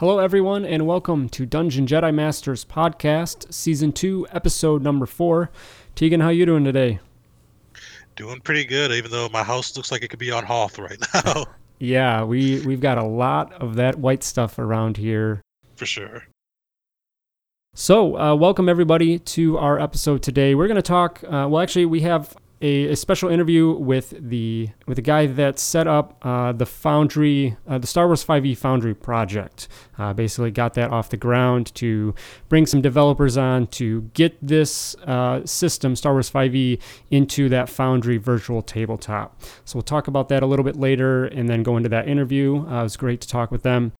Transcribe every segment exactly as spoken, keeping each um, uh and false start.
Hello everyone and welcome to Dungeon Jedi Masters podcast, season two, episode number four. Tegan, how you doing today? Doing pretty good, even though my house looks like it could be on Hoth right now. Yeah, we, we've got a lot of that white stuff around here. For sure. So, uh, welcome everybody to our episode today. We're going to talk, uh, well actually we have a, a special interview with the with the guy that set up uh, the Foundry, uh, the Star Wars five e Foundry project. Uh, basically got that off the ground to bring some developers on to get this uh, system, Star Wars five e, into that Foundry virtual tabletop. So we'll talk about that a little bit later and then go into that interview. Uh, it was great to talk with them.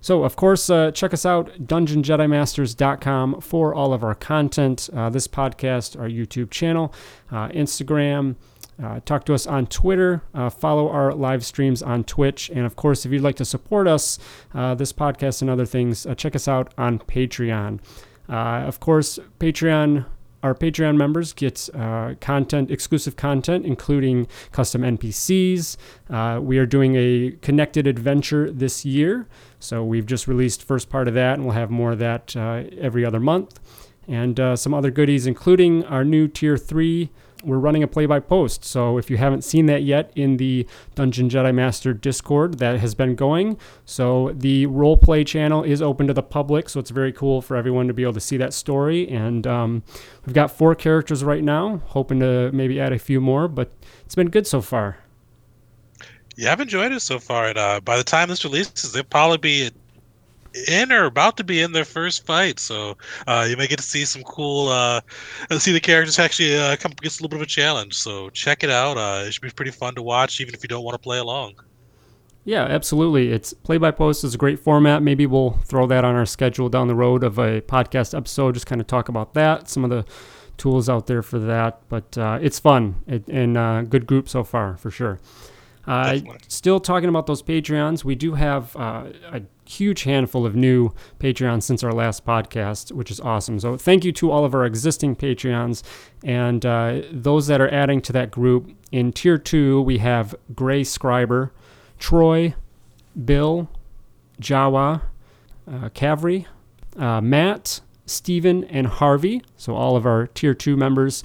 So, of course, uh, check us out, Dungeon Jedi Masters dot com, for all of our content, uh, this podcast, our YouTube channel, uh, Instagram. Uh, talk to us on Twitter. Uh, follow our live streams on Twitch. And, of course, if you'd like to support us, uh, this podcast and other things, uh, check us out on Patreon. Uh, of course, Patreon... Our Patreon members get uh, content, exclusive content, including custom N P Cs. Uh, we are doing a connected adventure this year. So we've just released first part of that, and we'll have more of that uh, every other month. And uh, some other goodies, including our new Tier three. We're running a play-by-post. So if you haven't seen that yet in the Dungeon Jedi Master Discord, that has been going. So the role-play channel is open to the public, so it's very cool for everyone to be able to see that story. And um, we've got four characters right now, hoping to maybe add a few more, but it's been good so far. Yeah, I've enjoyed it so far. And uh, by the time this releases, they'll probably be in or about to be in their first fight, so uh, you may get to see some cool, uh, see the characters actually uh, come against a little bit of a challenge, so check it out. Uh, it should be pretty fun to watch, even if you don't want to play along. Yeah, absolutely. It's play-by-post is a great format. Maybe we'll throw that on our schedule down the road of a podcast episode, just kind of talk about that, some of the tools out there for that, but uh, it's fun, it, and uh, good group so far, for sure. Uh, still talking about those Patreons, we do have uh, a huge handful of new Patreons since our last podcast, which is awesome. So thank you to all of our existing Patreons and uh, those that are adding to that group. In Tier two, we have Gray Scriber, Troy, Bill, Jawa, uh, Kavri, uh, Matt, Steven, and Harvey. So all of our Tier two members.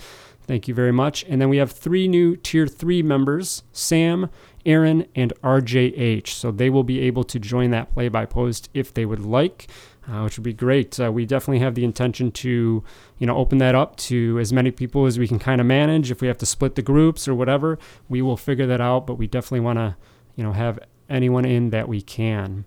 Thank you very much. And then we have three new Tier three members, Sam, Aaron, and R J H. So they will be able to join that play-by-post if they would like, uh, which would be great. Uh, we definitely have the intention to, you know, open that up to as many people as we can kind of manage. If we have to split the groups or whatever, we will figure that out. But we definitely want to, you know, have anyone in that we can.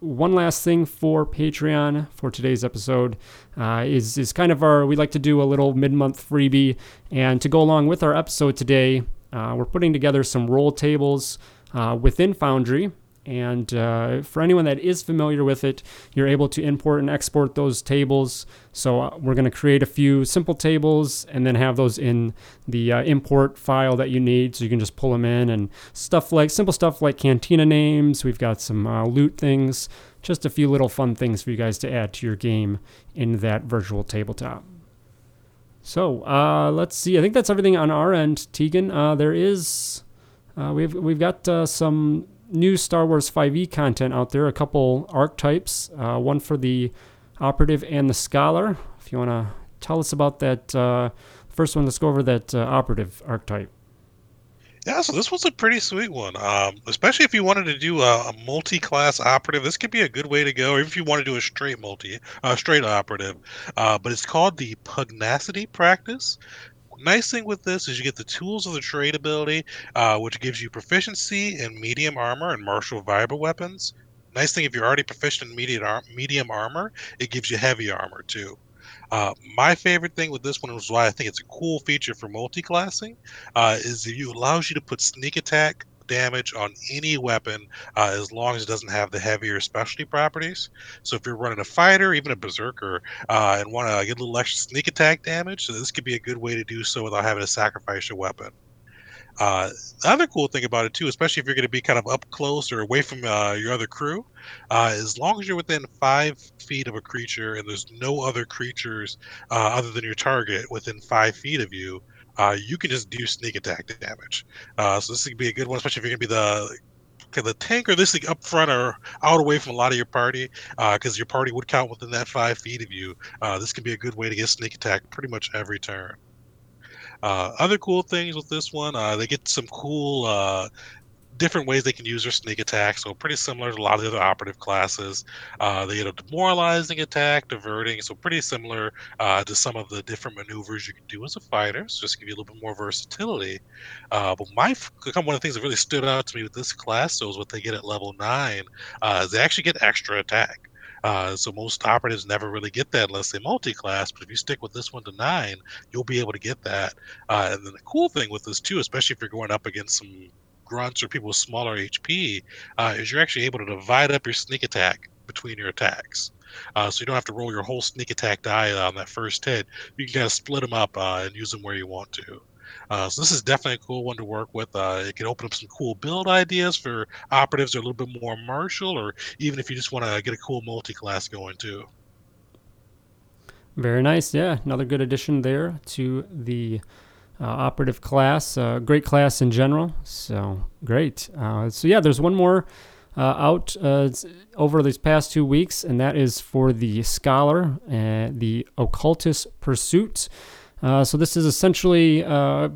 One last thing for Patreon for today's episode uh, is is kind of our, we like to do a little mid-month freebie. And to go along with our episode today, uh, we're putting together some roll tables uh, within Foundry. And uh, for anyone that is familiar with it, you're able to import and export those tables. So uh, we're going to create a few simple tables and then have those in the uh, import file that you need. So you can just pull them in and stuff like simple stuff like cantina names. We've got some uh, loot things, just a few little fun things for you guys to add to your game in that virtual tabletop. So uh, let's see. I think that's everything on our end, Tegan. Uh, there is, uh, we've, we've got uh, some... new Star Wars five e content out there, a couple archetypes, uh, one for the operative and the scholar. If you want to tell us about that uh, first one, let's go over that uh, operative archetype. Yeah, so this was a pretty sweet one, um, especially if you wanted to do a, a multi-class operative. This could be a good way to go, or if you want to do a straight multi, uh, straight operative. Uh, but it's called the Pugnacity Practice. Nice thing with this is you get the tools of the trade ability, uh, which gives you proficiency in medium armor and martial vibra weapons. Nice thing if you're already proficient in medium, ar- medium armor, it gives you heavy armor too. Uh, my favorite thing with this one, which is why I think it's a cool feature for multi-classing, uh, is it allows you to put sneak attack damage on any weapon uh, as long as it doesn't have the heavier specialty properties. So if you're running a fighter, even a berserker, uh, and want to get a little extra sneak attack damage, so this could be a good way to do so without having to sacrifice your weapon. Uh, the other cool thing about it too, especially if you're going to be kind of up close or away from uh, your other crew, uh, as long as you're within five feet of a creature and there's no other creatures uh, other than your target within five feet of you, Uh, you can just do sneak attack damage. Uh, so this could be a good one, especially if you're going to be the the tank or this thing up front or out away from a lot of your party, because uh, your party would count within that five feet of you. Uh, this could be a good way to get sneak attack pretty much every turn. Uh, other cool things with this one, uh, they get some cool uh, different ways they can use their sneak attack. So pretty similar to a lot of the other operative classes. Uh, they get a demoralizing attack, diverting, so pretty similar uh, to some of the different maneuvers you can do as a fighter. So just give you a little bit more versatility. Uh, but my one of the things that really stood out to me with this class, though, is what they get at level nine, uh, is they actually get extra attack. Uh, so most operatives never really get that unless they multi-class, but if you stick with this one to nine, you'll be able to get that. Uh, and then the cool thing with this, too, especially if you're going up against some grunts or people with smaller H P, uh, is you're actually able to divide up your sneak attack between your attacks. Uh, so you don't have to roll your whole sneak attack die on that first hit. You can kind of split them up uh, and use them where you want to. Uh, so this is definitely a cool one to work with. Uh, it can open up some cool build ideas for operatives that are a little bit more martial, or even if you just want to get a cool multi-class going too. Very nice. Yeah, another good addition there to the Uh, operative class, uh, great class in general. So great. Uh, so yeah, there's one more uh, out uh, over these past two weeks, and that is for the scholar, uh, the Occultist Pursuit. Uh, so this is essentially uh,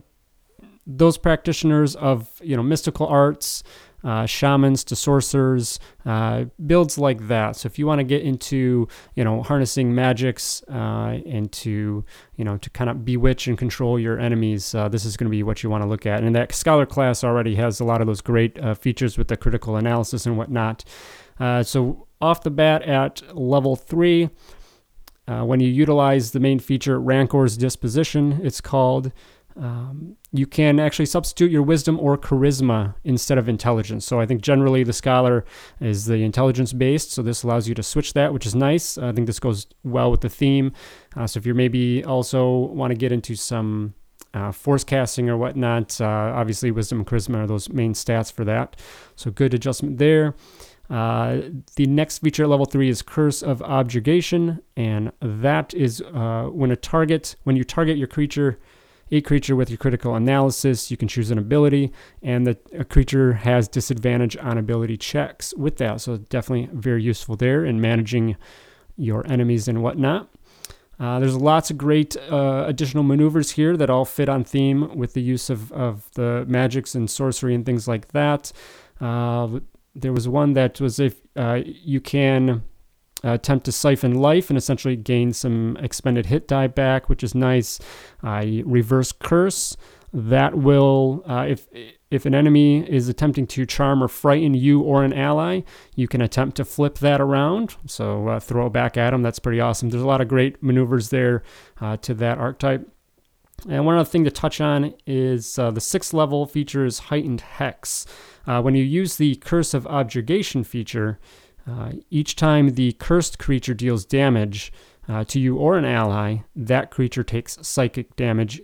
those practitioners of you know mystical arts, uh, shamans to sorcerers, uh, builds like that. So if you want to get into, you know, harnessing magics, uh, and to, you know, to kind of bewitch and control your enemies, uh, this is going to be what you want to look at. And that scholar class already has a lot of those great uh, features with the critical analysis and whatnot. Uh, so off the bat at level three, uh, when you utilize the main feature, Rancor's Disposition, it's called, Um, you can actually substitute your wisdom or charisma instead of intelligence. So I think generally the scholar is the intelligence based. So this allows you to switch that, which is nice. I think this goes well with the theme. Uh, so if you're maybe also want to get into some uh, force casting or whatnot, uh, obviously wisdom and charisma are those main stats for that. So good adjustment there. Uh, the next feature at level three is Curse of Objurgation. And that is uh, when a target, when you target your creature, a creature with your critical analysis, you can choose an ability, and the a creature has disadvantage on ability checks with that. So definitely very useful there in managing your enemies and whatnot. Uh, there's lots of great uh, additional maneuvers here that all fit on theme with the use of, of the magics and sorcery and things like that. Uh, there was one that was if uh, you can Uh, attempt to siphon life and essentially gain some expended hit die back, which is nice. Uh, reverse curse. That will, uh, if if an enemy is attempting to charm or frighten you or an ally, you can attempt to flip that around. So uh, throw back at them. That's pretty awesome. There's a lot of great maneuvers there uh, to that archetype. And one other thing to touch on is uh, the sixth level feature is Heightened Hex. Uh, when you use the Curse of Objurgation feature, Uh, each time the cursed creature deals damage uh, to you or an ally, that creature takes psychic damage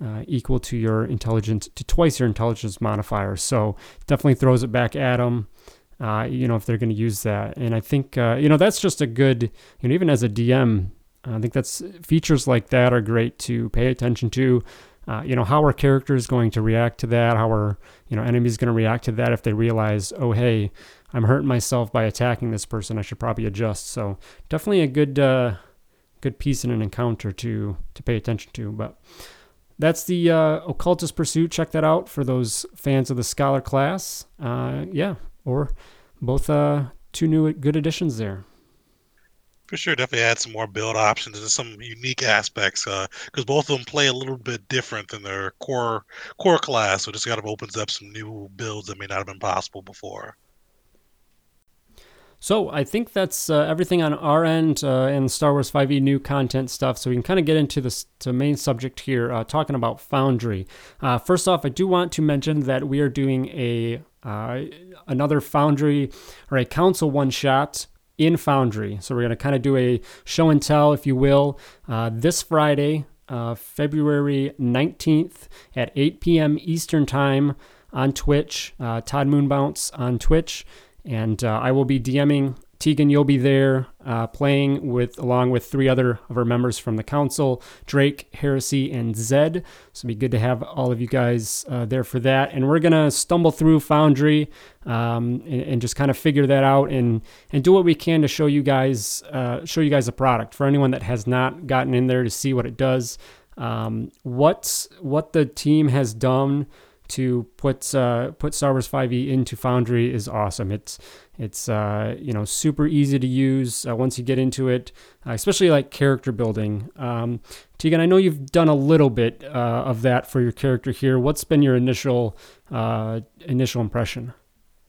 uh, equal to your intelligence, to twice your intelligence modifier. So definitely throws it back at them, uh, you know, if they're going to use that. And I think, uh, you know, that's just a good, you know, even as a D M, I think that's features like that are great to pay attention to. Uh, you know, how our character is going to react to that, how our, you know, enemies going to react to that if they realize, oh, hey, I'm hurting myself by attacking this person. I should probably adjust. So definitely a good uh, good piece in an encounter to to pay attention to. But that's the uh, Occultist Pursuit. Check that out for those fans of the Scholar class. Uh, yeah, or both uh, two new good additions there. For sure, definitely add some more build options and some unique aspects because uh, both of them play a little bit different than their core core class, so just kind of opens up some new builds that may not have been possible before. So I think that's uh, everything on our end uh, and Star Wars five e new content stuff. So we can kind of get into this to main subject here, uh, talking about Foundry. Uh, first off, I do want to mention that we are doing a uh, another Foundry or a Council one-shot in Foundry. So we're going to kind of do a show and tell, if you will, uh, this Friday, uh, February nineteenth at eight p.m. Eastern Time on Twitch, uh, Todd Moonbounce on Twitch. And uh, I will be DMing. Tegan, you'll be there uh, playing with, along with three other of our members from the council, Drake, Heresy, and Zed. So it'd be good to have all of you guys uh, there for that. And we're going to stumble through Foundry um, and, and just kind of figure that out and, and do what we can to show you guys uh, show you guys a product for anyone that has not gotten in there to see what it does. Um, what's, what the team has done to put uh, put Star Wars five e into Foundry is awesome. It's it's uh, you know super easy to use uh, once you get into it, uh, especially like character building. Um, Tegan, I know you've done a little bit uh, of that for your character here. What's been your initial uh, initial impression?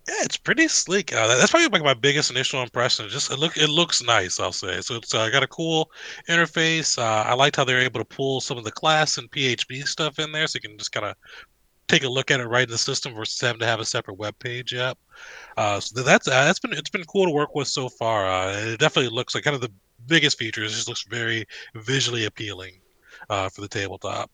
Yeah, it's pretty sleek. Uh, that's probably like my biggest initial impression. Just it look, it looks nice, I'll say. So it's uh, got a cool interface. Uh, I liked how they're able to pull some of the class and P H B stuff in there, so you can just kind of take a look at it right in the system versus having to have a separate web page app. Uh, so that's uh, that's been it's been cool to work with so far. Uh, it definitely looks like kind of the biggest feature is it just looks very visually appealing uh, for the tabletop.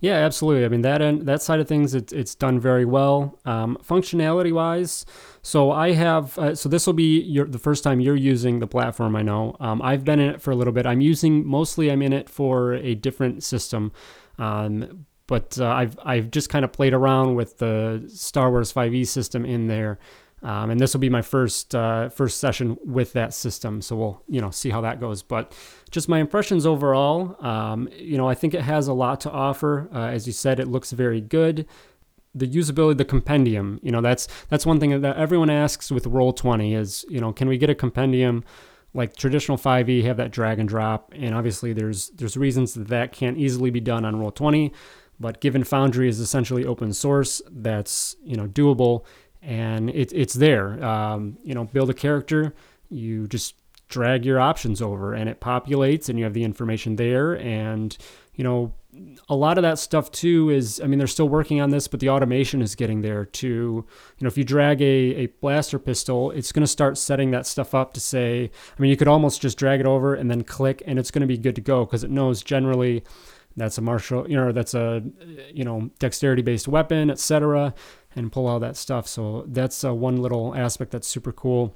Yeah, absolutely. I mean that end, that side of things, it's it's done very well. Um, functionality wise, so I have uh, so this will be your, the first time you're using the platform. I know um, I've been in it for a little bit. I'm using mostly I'm in it for a different system. Um, But uh, I've I've just kind of played around with the Star Wars five e system in there, um, and this will be my first uh, first session with that system. So we'll you know see how that goes. But just my impressions overall, um, you know, I think it has a lot to offer. Uh, as you said, it looks very good. The usability, the compendium, you know, that's that's one thing that everyone asks with Roll twenty is you know can we get a compendium? Like traditional five e have that drag and drop, and obviously there's there's reasons that that can't easily be done on Roll twenty. But given Foundry is essentially open source, that's you know doable, and it, it's there. Um, you know, build a character, you just drag your options over, and it populates, and you have the information there. And you know, a lot of that stuff too is, I mean, they're still working on this, but the automation is getting there to, you know, if you drag a, a blaster pistol, it's going to start setting that stuff up to say, I mean, you could almost just drag it over and then click, and it's going to be good to go because it knows generally. That's a martial, you know, that's a, you know, dexterity-based weapon, et cetera, and pull all that stuff. So that's uh, one little aspect that's super cool.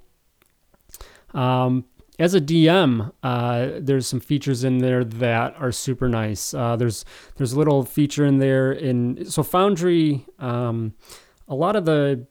Um, as a D M, uh, there's some features in there that are super nice. Uh, there's there's a little feature in there in so Foundry. Um, a lot of the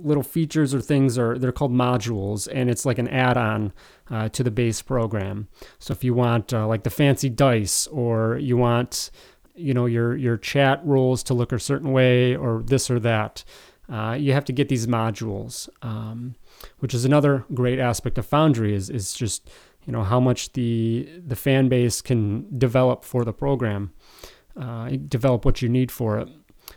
little features or things are they're called modules, and it's like an add-on uh, to the base program. So if you want uh, like the fancy dice, or you want you know your your chat rules to look a certain way, or this or that, uh, you have to get these modules, um, which is another great aspect of Foundry is is just you know how much the the fan base can develop for the program, uh, develop what you need for it.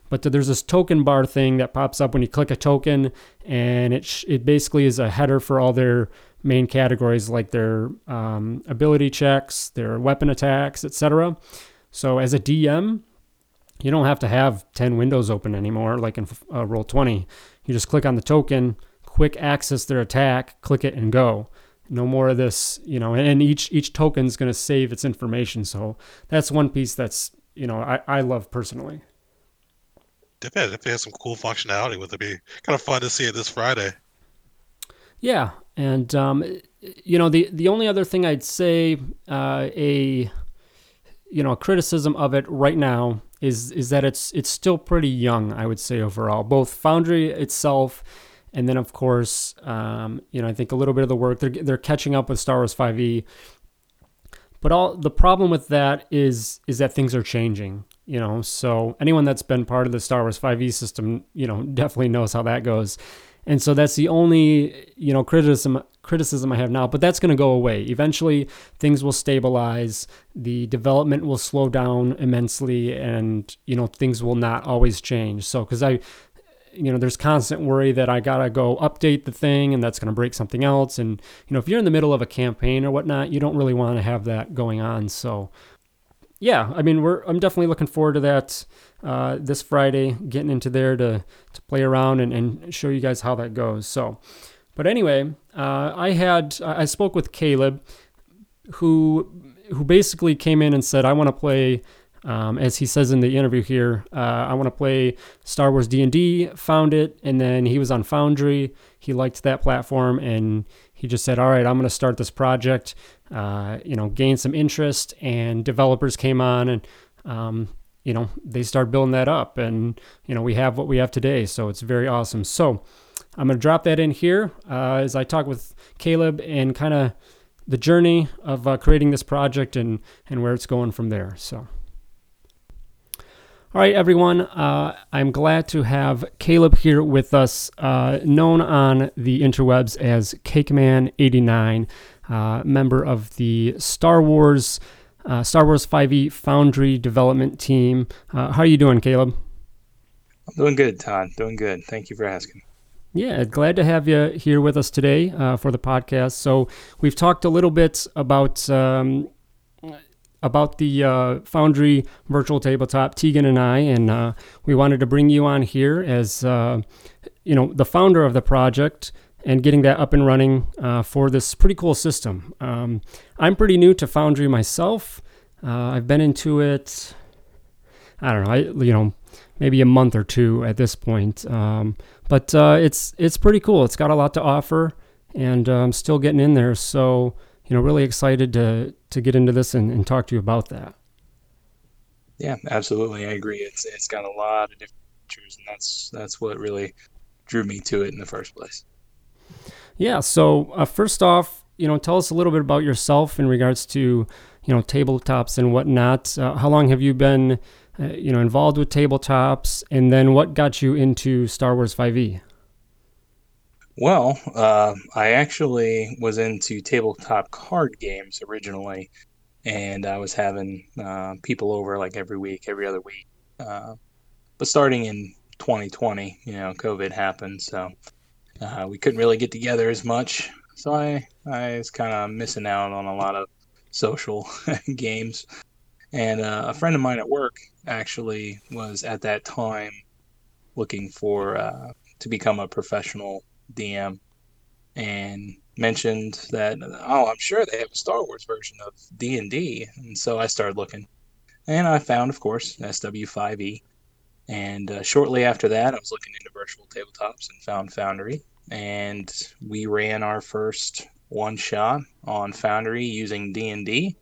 But there's this token bar thing that pops up when you click a token, and it sh- it basically is a header for all their main categories, like their um, ability checks, their weapon attacks, et cetera. So as a D M, you don't have to have ten windows open anymore, like in uh, Roll twenty. You just click on the token, quick access their attack, click it, and go. No more of this, you know. And each each token's going to save its information. So that's one piece that's you know I, I love personally. Definitely, definitely has some cool functionality with it. Be kind of fun to see it this Friday. Yeah, and um, you know the the only other thing I'd say uh, a you know a criticism of it right now is is that it's it's still pretty young. I would say overall, both Foundry itself, and then of course um, you know I think a little bit of the work they're they're catching up with Star Wars five e. But all the problem with that is is that things are changing. You know, so anyone that's been part of the Star Wars five e system, you know, definitely knows how that goes. And so that's the only, you know, criticism criticism I have now, but that's going to go away. Eventually, things will stabilize, the development will slow down immensely, and, you know, things will not always change. So, because I, you know, there's constant worry that I gotta go update the thing and that's gonna break something else. And, you know, if you're in the middle of a campaign or whatnot, you don't really want to have that going on. So yeah, I mean, we're I'm definitely looking forward to that uh, this Friday, getting into there to, to play around and, and show you guys how that goes. So, but anyway, uh, I had, I spoke with Caleb, who, who basically came in and said, I want to play, um, as he says in the interview here, uh, I want to play Star Wars D and D, found it, and then he was on Foundry. He liked that platform, and he just said, all right, I'm going to start this project, uh, you know, gain some interest, and developers came on, and, um, you know, they started building that up, and, you know, we have what we have today, so it's very awesome. So I'm going to drop that in here uh, as I talk with Caleb and kind of the journey of uh, creating this project and, and where it's going from there. So, all right, everyone, uh, I'm glad to have Caleb here with us, uh, known on the interwebs as Cakeman eighty-nine, uh, member of the Star Wars uh, Star Wars five e Foundry development team. Uh, how are you doing, Caleb? I'm doing good, Todd. Doing good. Thank you for asking. Yeah, glad to have you here with us today uh, for the podcast. So we've talked a little bit about um, about the uh, Foundry virtual tabletop, Tegan and I, and uh, we wanted to bring you on here as uh, you know, the founder of the project and getting that up and running uh, for this pretty cool system. Um, I'm pretty new to Foundry myself. Uh, I've been into it, I don't know, I, you know, maybe a month or two at this point. Um, But uh, it's it's pretty cool. It's got a lot to offer, and I'm um, still getting in there. So, you know, really excited to to get into this and, and talk to you about that. Yeah, absolutely. I agree. It's it's got a lot of different features, and that's that's what really drew me to it in the first place. Yeah. So uh, first off, you know, tell us a little bit about yourself in regards to, you know, tabletops and whatnot. Uh, how long have you been Uh, you know, involved with tabletops, and then what got you into Star Wars five e? Well, uh, I actually was into tabletop card games originally, and I was having uh, people over like every week, every other week. Uh, but starting in twenty twenty, you know, COVID happened, so uh, we couldn't really get together as much. So I, I was kind of missing out on a lot of social games. And uh, a friend of mine at work actually was at that time looking for uh, to become a professional D M, and mentioned that, oh, I'm sure they have a Star Wars version of D and D. And so I started looking, and I found, of course, S W five e. And uh, shortly after that, I was looking into virtual tabletops and found Foundry. And we ran our first one-shot on Foundry using D and D.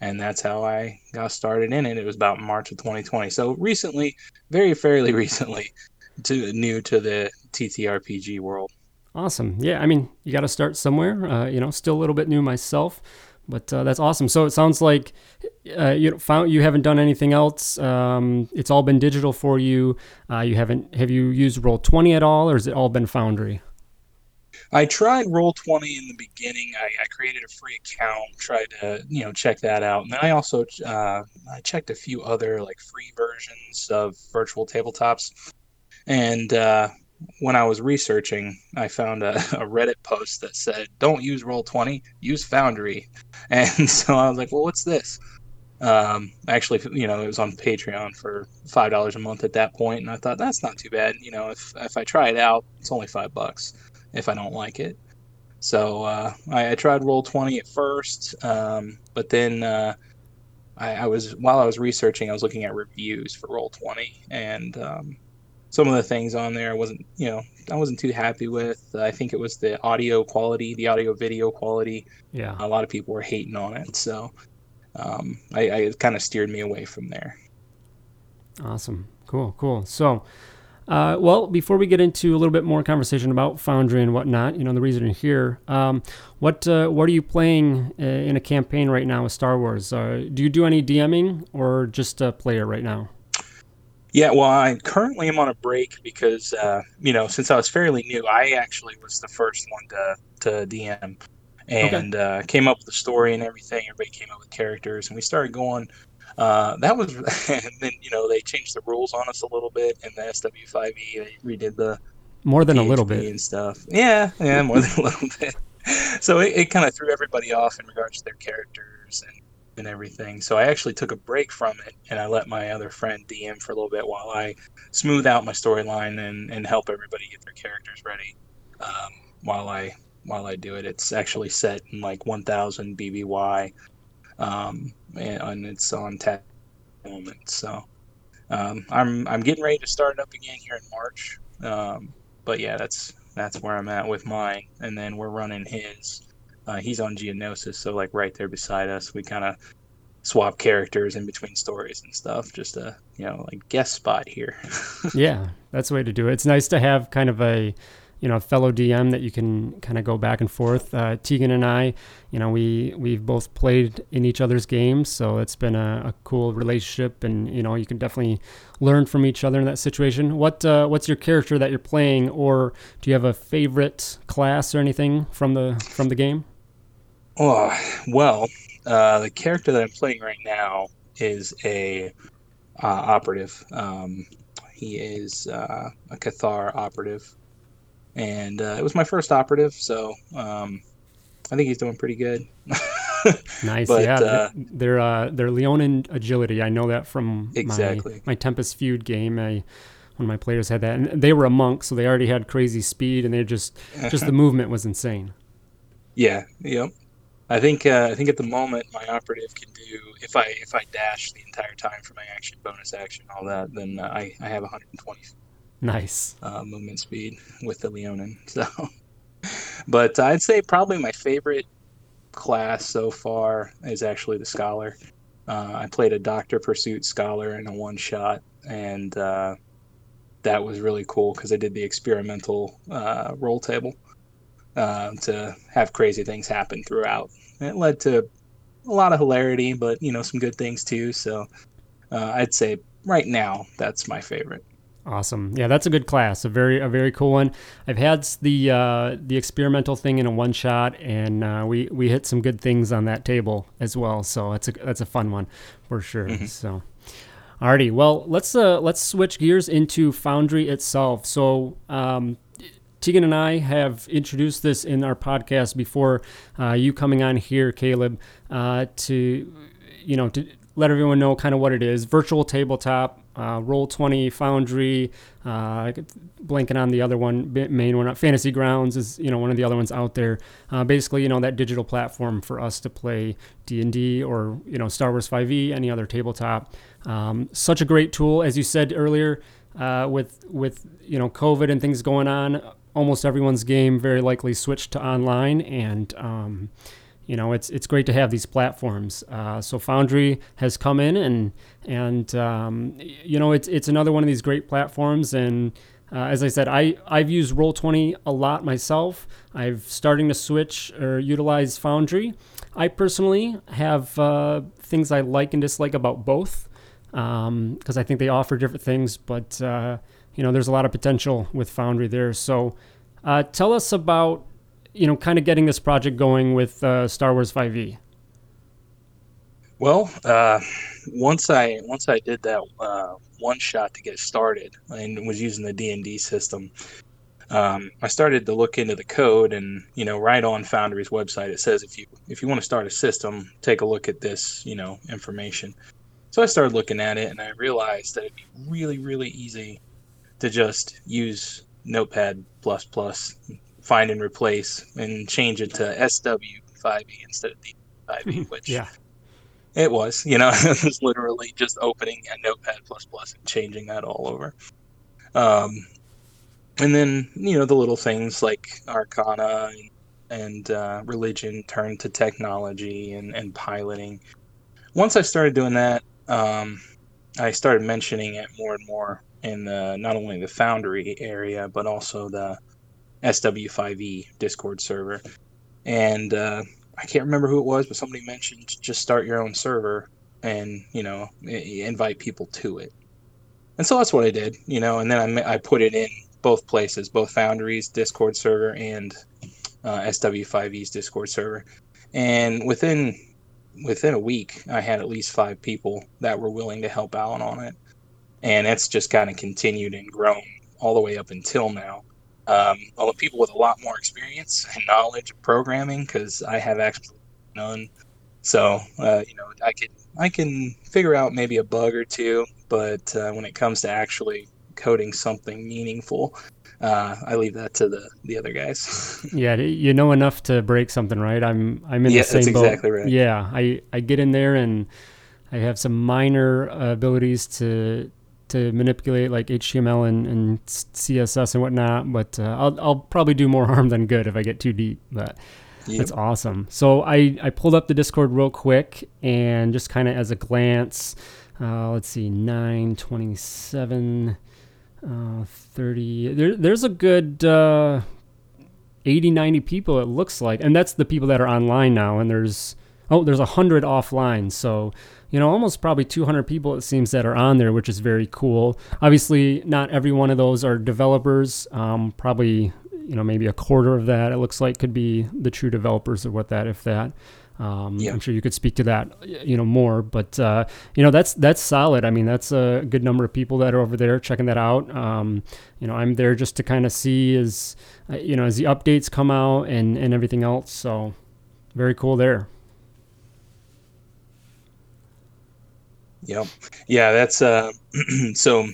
And that's how I got started in it. It was about March of twenty twenty. So recently, very fairly recently, to new to the T T R P G world. Awesome. Yeah, I mean, you got to start somewhere. Uh, you know, still a little bit new myself, but uh, that's awesome. So it sounds like uh, you found you haven't done anything else. Um, it's all been digital for you. Uh, you haven't. Have you used Roll twenty at all, or has it all been Foundry? I tried Roll twenty in the beginning. I, I created a free account, tried to, you know, check that out. And then I also uh, I checked a few other, like, free versions of virtual tabletops. And uh, when I was researching, I found a, a Reddit post that said, don't use Roll twenty, use Foundry. And so I was like, well, what's this? Um, actually, you know, it was on Patreon for five dollars a month at that point. And I thought, that's not too bad. You know, if, if I try it out, it's only five bucks. If I don't like it. So uh, I, I tried Roll twenty at first, um, but then uh, I, I was while I was researching, I was looking at reviews for Roll twenty, and um, some of the things on there I wasn't, you know, I wasn't too happy with. I think it was the audio quality, the audio video quality. Yeah, a lot of people were hating on it, so um, I, I kind of steered me away from there. Awesome, cool, cool. So. Uh, well, before we get into a little bit more conversation about Foundry and whatnot, you know, the reason you're here, um, what uh, what are you playing uh, in a campaign right now with Star Wars? Uh, do you do any DMing or just a player right now? Yeah, well, I currently am on a break because, uh, you know, since I was fairly new, I actually was the first one to, to D M and okay. uh, came up with the story and everything. Everybody came up with characters, and we started going uh, that was, and then, you know, they changed the rules on us a little bit in the S W five E. They redid the more than P H P a little bit and stuff. Yeah, yeah, more than a little bit. So it, it kind of threw everybody off in regards to their characters and, and everything. So I actually took a break from it, and I let my other friend D M for a little bit while I smooth out my storyline and, and help everybody get their characters ready. Um, while I while I do it, it's actually set in like one thousand B B Y, um, and, and it's on tap moment. So um, I'm I'm getting ready to start it up again here in March. Um, but yeah, that's that's where I'm at with mine, and then we're running his. Uh, he's on Geonosis, so like right there beside us. We kind of swap characters in between stories and stuff, just a, you know, like guest spot here. Yeah, that's the way to do it. It's nice to have kind of a, you know, fellow D M that you can kind of go back and forth. Uh, Tegan and I, you know, we, we've both played in each other's games, so it's been a, a cool relationship, and, you know, you can definitely learn from each other in that situation. What uh, what's your character that you're playing, or do you have a favorite class or anything from the from the game? Oh, well, uh, the character that I'm playing right now is a uh, operative. Um, he is uh, a Cathar operative. And uh, it was my first operative, so um, I think he's doing pretty good. Nice, but, yeah. Uh, they're uh, they're Leonin agility. I know that from exactly. my, my Tempest Feud game. I, one of my players had that, and they were a monk, so they already had crazy speed, and they just just the movement was insane. Yeah, yep. I think uh, I think at the moment my operative can do, if I if I dash the entire time for my action, bonus action, all that, then uh, I I have one hundred twenty. Nice. Uh, movement speed with the Leonin. So, but I'd say probably my favorite class so far is actually the Scholar. Uh, I played a Doctor Pursuit Scholar in a one shot, and uh, that was really cool because I did the experimental uh, roll table uh, to have crazy things happen throughout. And it led to a lot of hilarity, but you know, some good things too. So uh, I'd say right now that's my favorite. Awesome. Yeah, that's a good class. A very, a very cool one. I've had the uh, the experimental thing in a one shot, and uh, we we hit some good things on that table as well. So that's a that's a fun one for sure. Mm-hmm. So, alrighty. Well, let's uh, let's switch gears into Foundry itself. So, um, Tegan and I have introduced this in our podcast before. Uh, you coming on here, Caleb, uh, to you know to let everyone know kind of what it is. Virtual tabletop. Uh, Roll twenty, Foundry, uh, blanking on the other one, main one, Fantasy Grounds is, you know, one of the other ones out there. Uh, basically, you know, that digital platform for us to play D and D or, you know, Star Wars five e, any other tabletop. Um, such a great tool, as you said earlier, uh, with, with, you know, COVID and things going on, almost everyone's game very likely switched to online, and, um, you know, it's it's great to have these platforms. Uh, so Foundry has come in, and and um, you know, it's it's another one of these great platforms. And uh, as I said, I I've used Roll twenty a lot myself. I've starting to switch or utilize Foundry. I personally have uh, things I like and dislike about both, um, because I think they offer different things. But uh, you know, there's a lot of potential with Foundry there. So uh, tell us about, you know, kind of getting this project going with uh, Star Wars five e. Well, uh, once I once I did that uh, one shot to get started and was using the D and D system, um, I started to look into the code, and you know, right on Foundry's website it says if you if you want to start a system, take a look at this, you know, information. So I started looking at it, and I realized that it'd be really really easy to just use Notepad plus plus. Find and replace and change it to S W five E instead of D five E, which yeah. It was, you know, it was literally just opening a Notepad plus plus and changing that all over. Um, and then, you know, the little things like Arcana and, and uh, religion turned to technology and, and piloting. Once I started doing that, um, I started mentioning it more and more in the, not only the Foundry area, but also the S W five E Discord server, and uh, I can't remember who it was, but somebody mentioned just start your own server and, you know, invite people to it. And so that's what I did, you know, and then I, I put it in both places, both Foundry's Discord server and uh, S W five E's Discord server. And within within a week, I had at least five people that were willing to help out on it. And that's just kind of continued and grown all the way up until now. Um, all the people with a lot more experience and knowledge of programming, because I have actually none. So, uh, you know, I can, I can figure out maybe a bug or two, but uh, when it comes to actually coding something meaningful, uh, I leave that to the, the other guys. Yeah, you know enough to break something, right? I'm I'm in yeah, the same that's boat. Exactly right. Yeah, I, I get in there and I have some minor uh, abilities to to manipulate like H T M L and, and C S S and whatnot, but uh, I'll I'll probably do more harm than good if I get too deep. But yep. That's awesome. So I, I pulled up the Discord real quick and just kind of as a glance, uh, let's see, nine, twenty-seven, uh, thirty. There, there's a good uh, eighty, ninety people, it looks like. And that's the people that are online now. And there's, oh, there's one hundred offline. So, you know, almost probably two hundred people, it seems, that are on there, which is very cool. Obviously, not every one of those are developers. Um, probably, you know, maybe a quarter of that, it looks like, could be the true developers or what that, if that. Um, yeah. I'm sure you could speak to that, you know, more. But, uh, you know, that's that's solid. I mean, that's a good number of people that are over there checking that out. Um, you know, I'm there just to kind of see as, you know, as the updates come out and, and everything else. So very cool there. Yep. Yeah, that's uh, so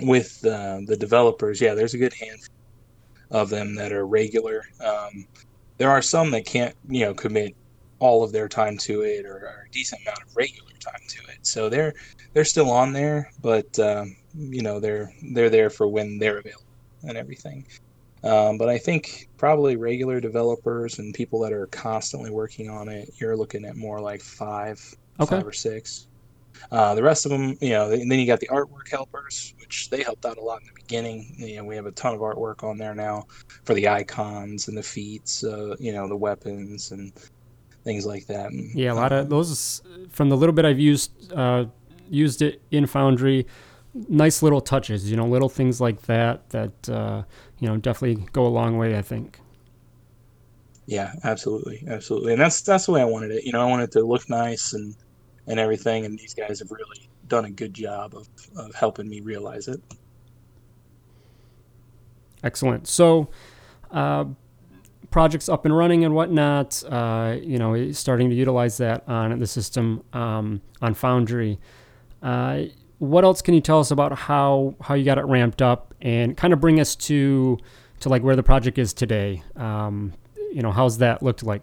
with uh, the developers, yeah, there's a good handful of them that are regular. Um, there are some that can't, you know, commit all of their time to it or, or a decent amount of regular time to it. So they're they're still on there, but, um, you know, they're they're there for when they're available and everything. Um, but I think probably regular developers and people that are constantly working on it, you're looking at more like five, okay. five or six. Uh, the rest of them, you know, and then you got the artwork helpers, which they helped out a lot in the beginning. You know, we have a ton of artwork on there now for the icons and the feats, uh, you know, the weapons and things like that. Yeah, a lot of those, from the little bit I've used, uh, used it in Foundry, nice little touches, you know, little things like that that, uh, you know, definitely go a long way, I think. Yeah, absolutely. Absolutely. And that's, that's the way I wanted it. You know, I wanted it to look nice and, and everything, and these guys have really done a good job of, of helping me realize it. Excellent. So uh, projects up and running and whatnot, uh, you know, starting to utilize that on the system, um, on Foundry. Uh, what else can you tell us about how, how you got it ramped up and kind of bring us to, to like where the project is today? Um, you know, how's that looked like?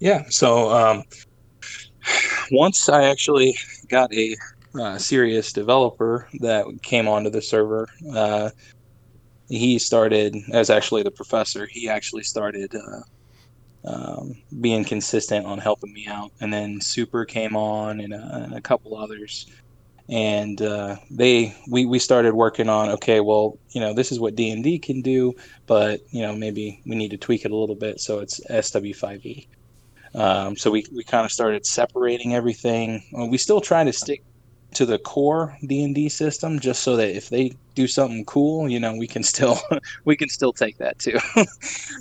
Yeah. So, um, once I actually got a uh, serious developer that came onto the server, uh, he started, as actually the professor, he actually started uh, um, being consistent on helping me out. And then Super came on and, uh, and a couple others. And uh, they we, we started working on, okay, well, you know, this is what D and D can do, but, you know, maybe we need to tweak it a little bit so it's S W five E. Um, so we, we kind of started separating everything. We still try to stick to the core D and D system, just so that if they do something cool, you know, we can still we can still take that too. Yeah.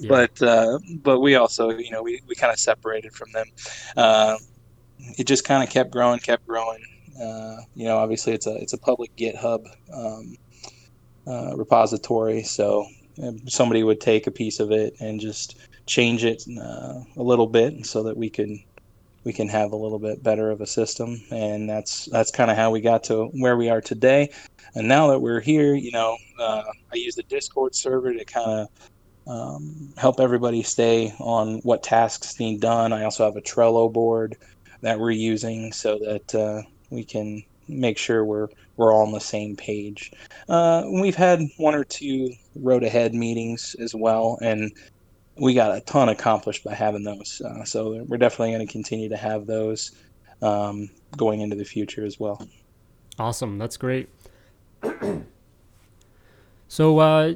But uh, but we also, you know, we, we kind of separated from them. Uh, it just kind of kept growing, kept growing. Uh, you know, obviously it's a it's a public GitHub um, uh, repository, so somebody would take a piece of it and just change it uh, a little bit so that we can we can have a little bit better of a system, and that's that's kind of how we got to where we are today. And now that we're here, you know, uh, I use the Discord server to kind of um, help everybody stay on what tasks need done. I also have a Trello board that we're using so that uh, we can make sure we're we're all on the same page. Uh, we've had one or two road ahead meetings as well, and we got a ton accomplished by having those. Uh, so we're definitely going to continue to have those um, going into the future as well. Awesome. That's great. So, uh,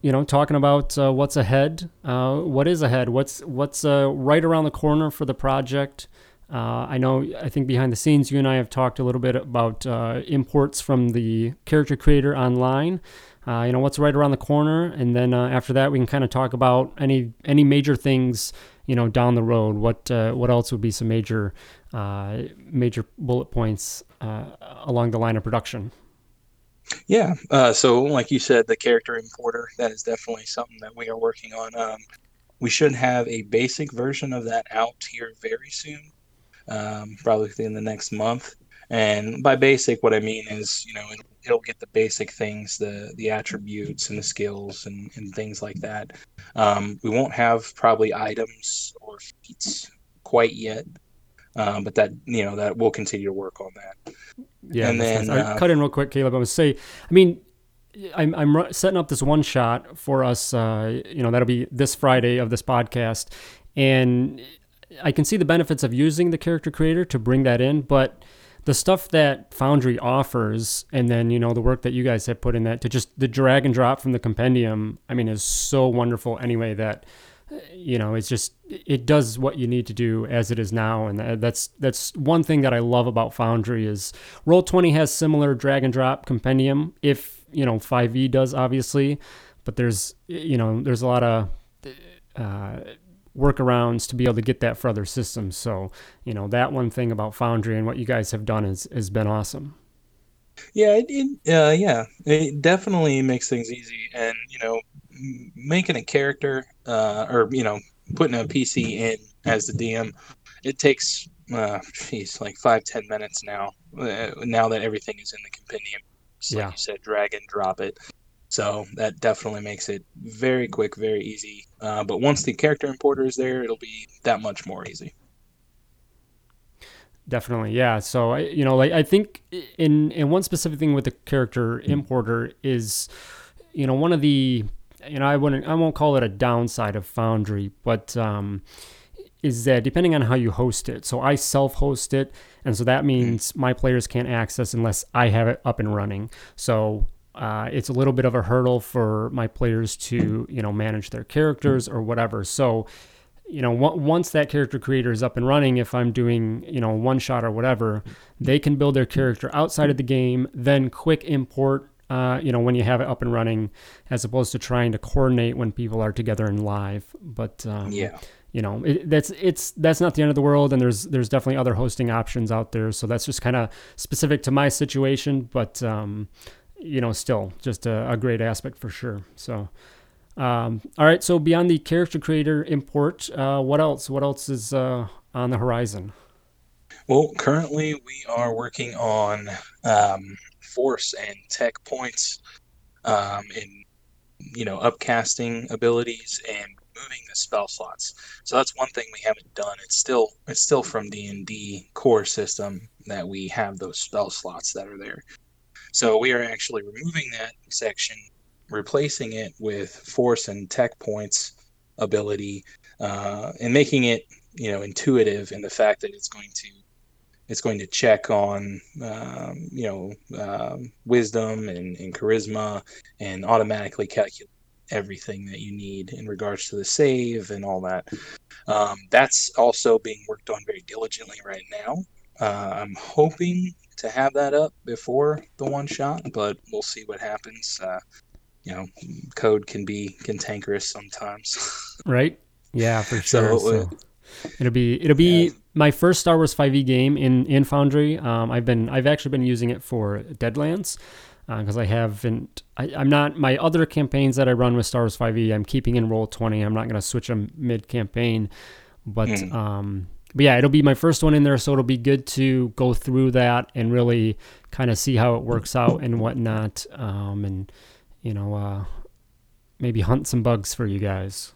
you know, talking about uh, what's ahead, uh, what is ahead? What's what's uh, right around the corner for the project? Uh, I know, I think behind the scenes, you and I have talked a little bit about uh, imports from the character creator online, uh, you know, what's right around the corner. And then uh, after that, we can kind of talk about any any major things, you know, down the road, what uh, what else would be some major uh, major bullet points uh, along the line of production? Yeah. Uh, so like you said, the character importer, that is definitely something that we are working on. Um, we should have a basic version of that out here very soon, um, probably within the next month. And by basic, what I mean is, you know, it'll, it'll get the basic things, the the attributes and the skills and, and things like that. Um, we won't have probably items or feats quite yet, um, but that, you know, that we'll continue to work on that. Yeah, and then nice. uh, cut in real quick, Caleb. I would say, I mean, I'm I'm setting up this one shot for us. Uh, you know, that'll be this Friday of this podcast, and I can see the benefits of using the character creator to bring that in, but the stuff that Foundry offers, and then, you know, the work that you guys have put in that to just the drag and drop from the compendium, I mean, is so wonderful anyway that, you know, it's just, it does what you need to do as it is now. And that's that's one thing that I love about Foundry is Roll twenty has similar drag and drop compendium, if, you know, five e does, obviously. But there's, you know, there's a lot of uh, workarounds to be able to get that for other systems. So, you know, that one thing about Foundry and what you guys have done is has been awesome. Yeah, it, it uh, yeah, it definitely makes things easy. And, you know, making a character uh, or, you know, putting a P C in as the D M, it takes, uh, geez, like five, ten minutes now, uh, now that everything is in the compendium. Just like yeah. you said, drag and drop it. So that definitely makes it very quick, very easy. Uh, but once the character importer is there, it'll be that much more easy. Definitely, yeah. So I, you know, like I think in in one specific thing with the character importer is, you know, one of the, you know, I wouldn't, I won't call it a downside of Foundry, but um, is that depending on how you host it. So I self-host it, and so that means my players can't access unless I have it up and running. So. Uh, it's a little bit of a hurdle for my players to, you know, manage their characters or whatever. So, you know, w- once that character creator is up and running, if I'm doing, you know, one shot or whatever, they can build their character outside of the game, then quick import, uh, you know, when you have it up and running, as opposed to trying to coordinate when people are together and live. But, um, yeah. You know, it, that's it's that's not the end of the world, and there's there's definitely other hosting options out there. So that's just kind of specific to my situation, but. Um, you know, still just a, a great aspect for sure. So, um, all right. So beyond the character creator import, uh, what else, what else is, uh, on the horizon? Well, currently we are working on, um, force and tech points, um, in, you know, upcasting abilities and moving the spell slots. So that's one thing we haven't done. It's still, it's still from D and D core system that we have those spell slots that are there. So we are actually removing that section, replacing it with force and tech points ability, uh, and making it, you know, intuitive in the fact that it's going to it's going to check on um, you know uh, wisdom and, and charisma and automatically calculate everything that you need in regards to the save and all that. Um, that's also being worked on very diligently right now. Uh, I'm hoping to have that up before the one shot, but we'll see what happens. Uh, you know, code can be cantankerous sometimes. Right? Yeah, for sure. So, so uh, it'll be it'll be yeah. my first Star Wars five e game in in Foundry. Um, I've been I've actually been using it for Deadlands because uh, I haven't. I, I'm not my other campaigns that I run with Star Wars five e. I'm keeping in Roll twenty. I'm not going to switch them mid campaign, but. Mm. Um, But yeah, it'll be my first one in there, so it'll be good to go through that and really kind of see how it works out and whatnot, um, and, you know, uh, maybe hunt some bugs for you guys.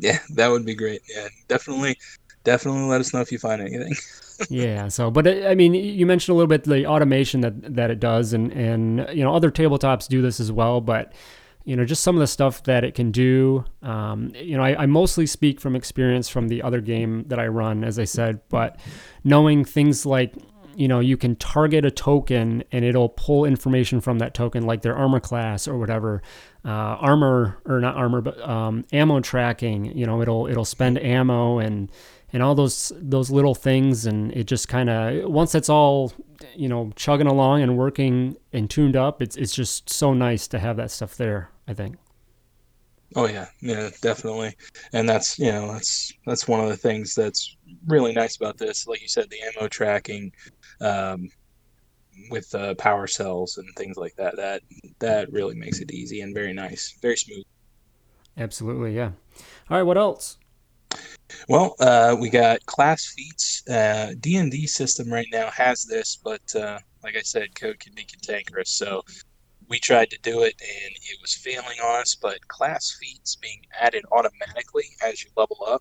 Yeah, that would be great. Yeah, definitely, definitely let us know if you find anything. Yeah, so, but I mean, you mentioned a little bit the automation that, that it does, and, and, you know, other tabletops do this as well, but... you know, just some of the stuff that it can do. Um, you know, I, I mostly speak from experience from the other game that I run, as I said, but knowing things like, you know, you can target a token and it'll pull information from that token, like their armor class or whatever, uh, armor or not armor, but um, ammo tracking. You know, it'll it'll spend ammo and and all those those little things, and it just kind of once it's all, you know, chugging along and working and tuned up, it's it's just so nice to have that stuff there, I think. Oh yeah, yeah, definitely. And that's, you know, that's that's one of the things that's really nice about this. Like you said, the ammo tracking um, with uh, power cells and things like that. That that really makes it easy and very nice, very smooth. Absolutely, yeah. All right, what else? Well, uh, we got class feats. Uh, D and D system right now has this, but uh, like I said, code can be cantankerous, so. We tried to do it, and it was failing on us, but class feats being added automatically as you level up.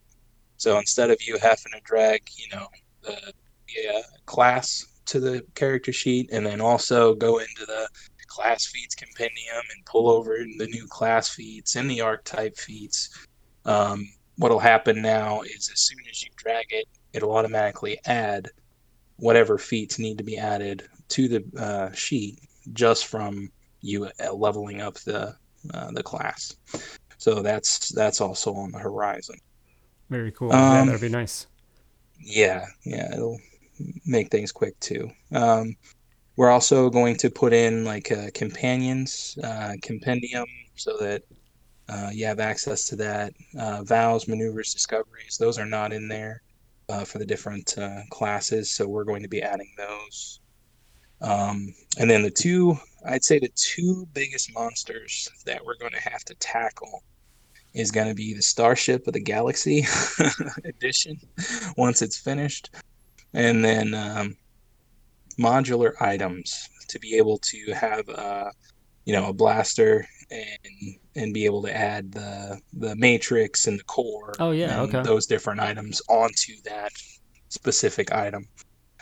So instead of you having to drag, you know, the yeah, class to the character sheet and then also go into the class feats compendium and pull over the new class feats and the archetype feats, um, what'll happen now is as soon as you drag it, it'll automatically add whatever feats need to be added to the uh, sheet just from you leveling up the uh, the class. So that's that's also on the horizon. Very cool. Um, yeah, that'd be nice. Yeah, yeah, it'll make things quick too. Um, we're also going to put in like uh, companions, uh, compendium, so that uh, you have access to that. Uh, vows, maneuvers, discoveries, those are not in there uh, for the different uh, classes, so we're going to be adding those. Um, and then the two, I'd say the two biggest monsters that we're going to have to tackle is going to be the Starship of the Galaxy edition once it's finished. And then um, modular items to be able to have, uh, you know, a blaster and and be able to add the, the matrix and the core. Oh, yeah, and okay. Those different items onto that specific item.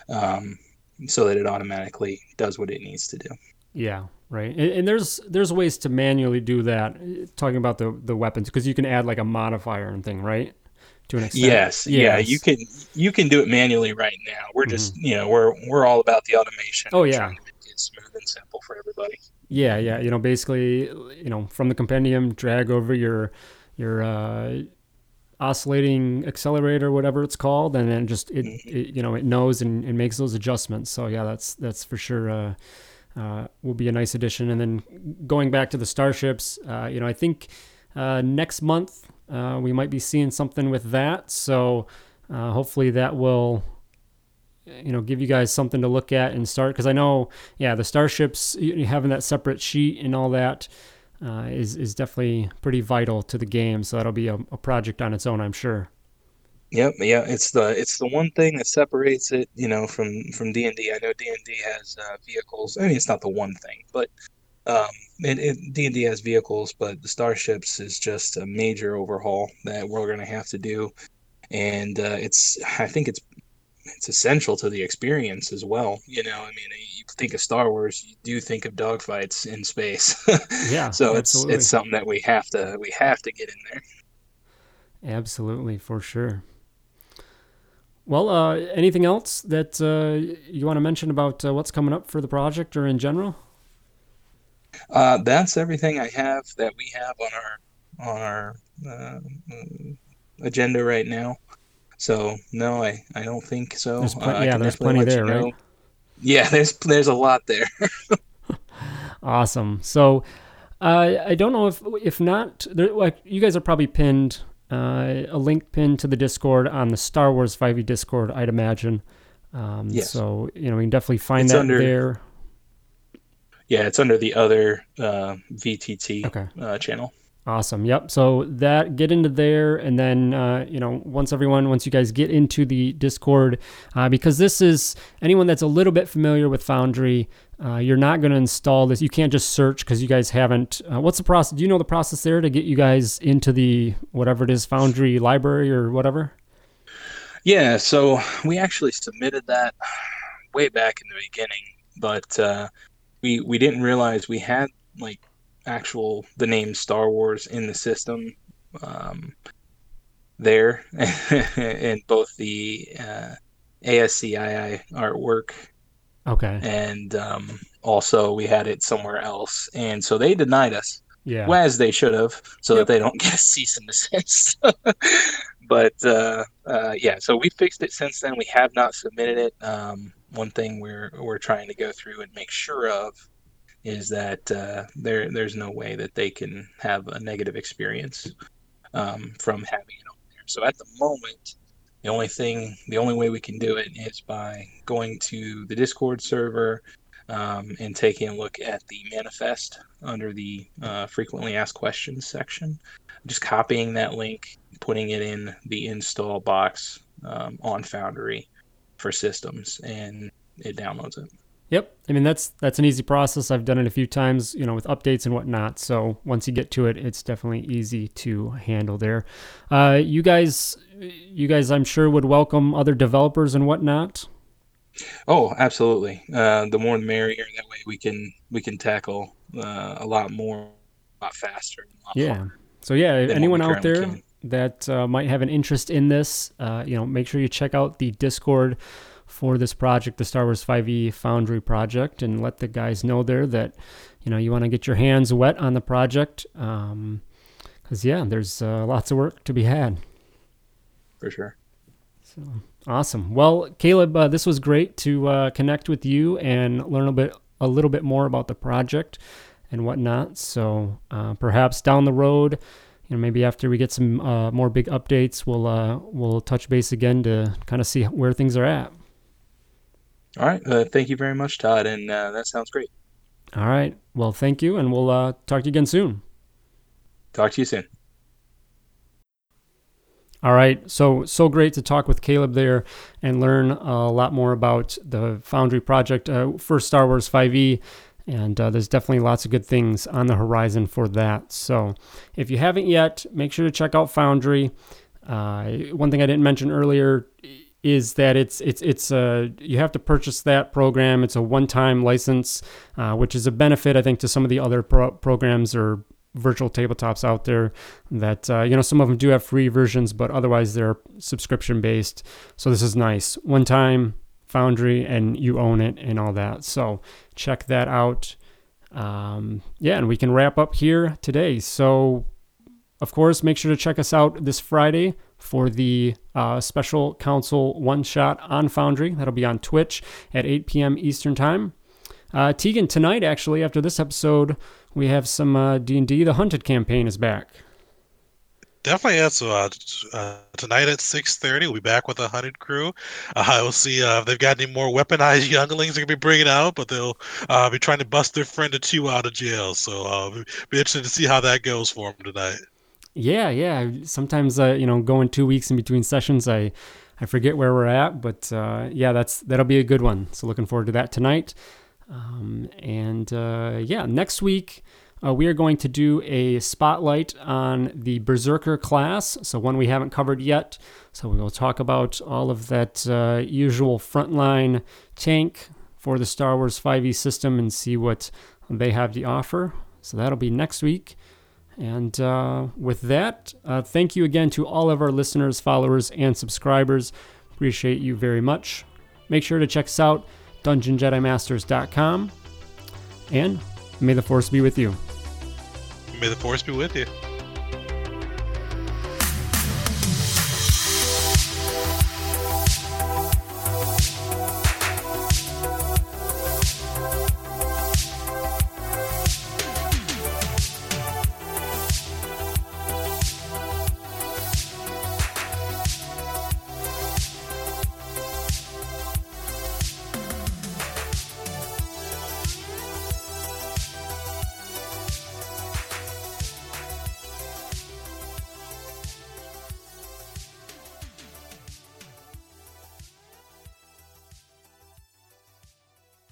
Um so that it automatically does what it needs to do. Yeah, right. And, and there's there's ways to manually do that, talking about the, the weapons, because you can add like a modifier and thing, right? To an extent. Yes, yes. Yeah, you can you can do it manually right now. We're mm-hmm. just, you know, we're we're all about the automation. Oh, yeah. Trying to make it smooth and simple for everybody. Yeah, yeah. You know, basically, you know, from the compendium, drag over your, your uh, oscillating accelerator, whatever it's called, and then just it, it you know, it knows and, and makes those adjustments. So yeah, that's that's for sure uh uh will be a nice addition. And then going back to the starships, uh you know, I think uh next month uh we might be seeing something with that, so uh hopefully that will, you know, give you guys something to look at and start, because I know, yeah, the starships, having that separate sheet and all that Uh, is is definitely pretty vital to the game, so that'll be a, a project on its own, I'm sure. Yep, yeah, it's the it's the one thing that separates it, you know, from from D and D. I know D and D has uh, vehicles. I mean, it's not the one thing, but um, it, it, D and D has vehicles, but the Starships is just a major overhaul that we're going to have to do, and uh, it's I think it's it's essential to the experience as well. You know, I mean, you think of Star Wars, you do think of dogfights in space. Yeah. So it's, absolutely. It's something that we have to, we have to get in there. Absolutely. For sure. Well, uh, anything else that, uh, you want to mention about uh, what's coming up for the project or in general? Uh, that's everything I have that we have on our, on our, uh, agenda right now. So no, I, I don't think so. There's pl- uh, yeah, there's plenty there, you know. Right? Yeah, there's there's a lot there. Awesome. So uh, I don't know if if not, there, like, you guys are probably pinned uh, a link pinned to the Discord on the Star Wars five e Discord, I'd imagine. Um, yes. So you know we can definitely find it's that under, there. Yeah, it's under the other uh, V T T okay. uh, channel. Awesome. Yep. So that get into there. And then, uh, you know, once everyone, once you guys get into the Discord, uh, because this is anyone that's a little bit familiar with Foundry, uh, you're not going to install this. You can't just search because you guys haven't. Uh, what's the process? Do you know the process there to get you guys into the whatever it is, Foundry library or whatever? Yeah. So we actually submitted that way back in the beginning, but uh, we, we didn't realize we had like actual the name Star Wars in the system um there in both the uh A S C I I artwork, okay, and um also we had it somewhere else, and so they denied us, yeah, as they should have, so yep. that they don't get a cease and desist. But uh uh yeah, so we fixed it since then. We have not submitted it. Um one thing we're we're trying to go through and make sure of is that uh, there there's no way that they can have a negative experience um, from having it on there. So at the moment, the only thing, the only way we can do it is by going to the Discord server um, and taking a look at the manifest under the uh, frequently asked questions section. Just copying that link, putting it in the install box um, on Foundry for systems, and it downloads it. Yep. I mean, that's that's an easy process. I've done it a few times, you know, with updates and whatnot. So once you get to it, it's definitely easy to handle there. Uh, you guys, you guys, I'm sure would welcome other developers and whatnot. Oh, absolutely. Uh, the more the merrier. That way we can we can tackle uh, a lot more, a lot faster. A lot yeah. So yeah, anyone out there can. that uh, might have an interest in this, uh, you know, make sure you check out the Discord for this project, the Star Wars five e Foundry project, and let the guys know there that, you know, you want to get your hands wet on the project. Um, cause yeah, there's uh, lots of work to be had. For sure. So awesome. Well, Caleb, uh, this was great to uh, connect with you and learn a bit, a little bit more about the project and whatnot. So uh, perhaps down the road, you know, maybe after we get some uh, more big updates, we'll, uh, we'll touch base again to kind of see where things are at. All right. Uh, thank you very much, Todd. And uh, that sounds great. All right. Well, thank you. And we'll uh, talk to you again soon. Talk to you soon. All right. So, so great to talk with Caleb there and learn a lot more about the Foundry project uh, for Star Wars five e. And uh, there's definitely lots of good things on the horizon for that. So if you haven't yet, make sure to check out Foundry. Uh, one thing I didn't mention earlier is that it's it's it's a you have to purchase that program. It's a one-time license, uh, which is a benefit, I think, to some of the other pro- programs or virtual tabletops out there. That uh, you know, some of them do have free versions, but otherwise they're subscription-based. So this is nice. One time, Foundry, and you own it and all that. So check that out. Um, yeah, and we can wrap up here today. So, of course, make sure to check us out this Friday for the uh, Special Council one-shot on Foundry. That'll be on Twitch at eight p.m. Eastern Time. Uh, Tegan, tonight, actually, after this episode, we have some uh, D and D. The Hunted campaign is back. Definitely, yeah. So uh, uh, tonight at six thirty, we'll be back with the Hunted crew. Uh, we'll see uh, if they've got any more weaponized younglings they're going to be bringing out, but they'll uh, be trying to bust their friend or two out of jail. So uh, it'll be interesting to see how that goes for them tonight. Yeah, yeah. Sometimes, uh, you know, going two weeks in between sessions, I, I forget where we're at. But uh, yeah, that's that'll be a good one. So looking forward to that tonight. Um, and uh, yeah, next week uh, we are going to do a spotlight on the Berserker class. So one we haven't covered yet. So we will talk about all of that uh, usual frontline tank for the Star Wars five e system and see what they have to offer. So that'll be next week. And uh, with that, uh, thank you again to all of our listeners, followers, and subscribers. Appreciate you very much. Make sure to check us out, Dungeon Jedi Masters dot com. And may the Force be with you. May the Force be with you.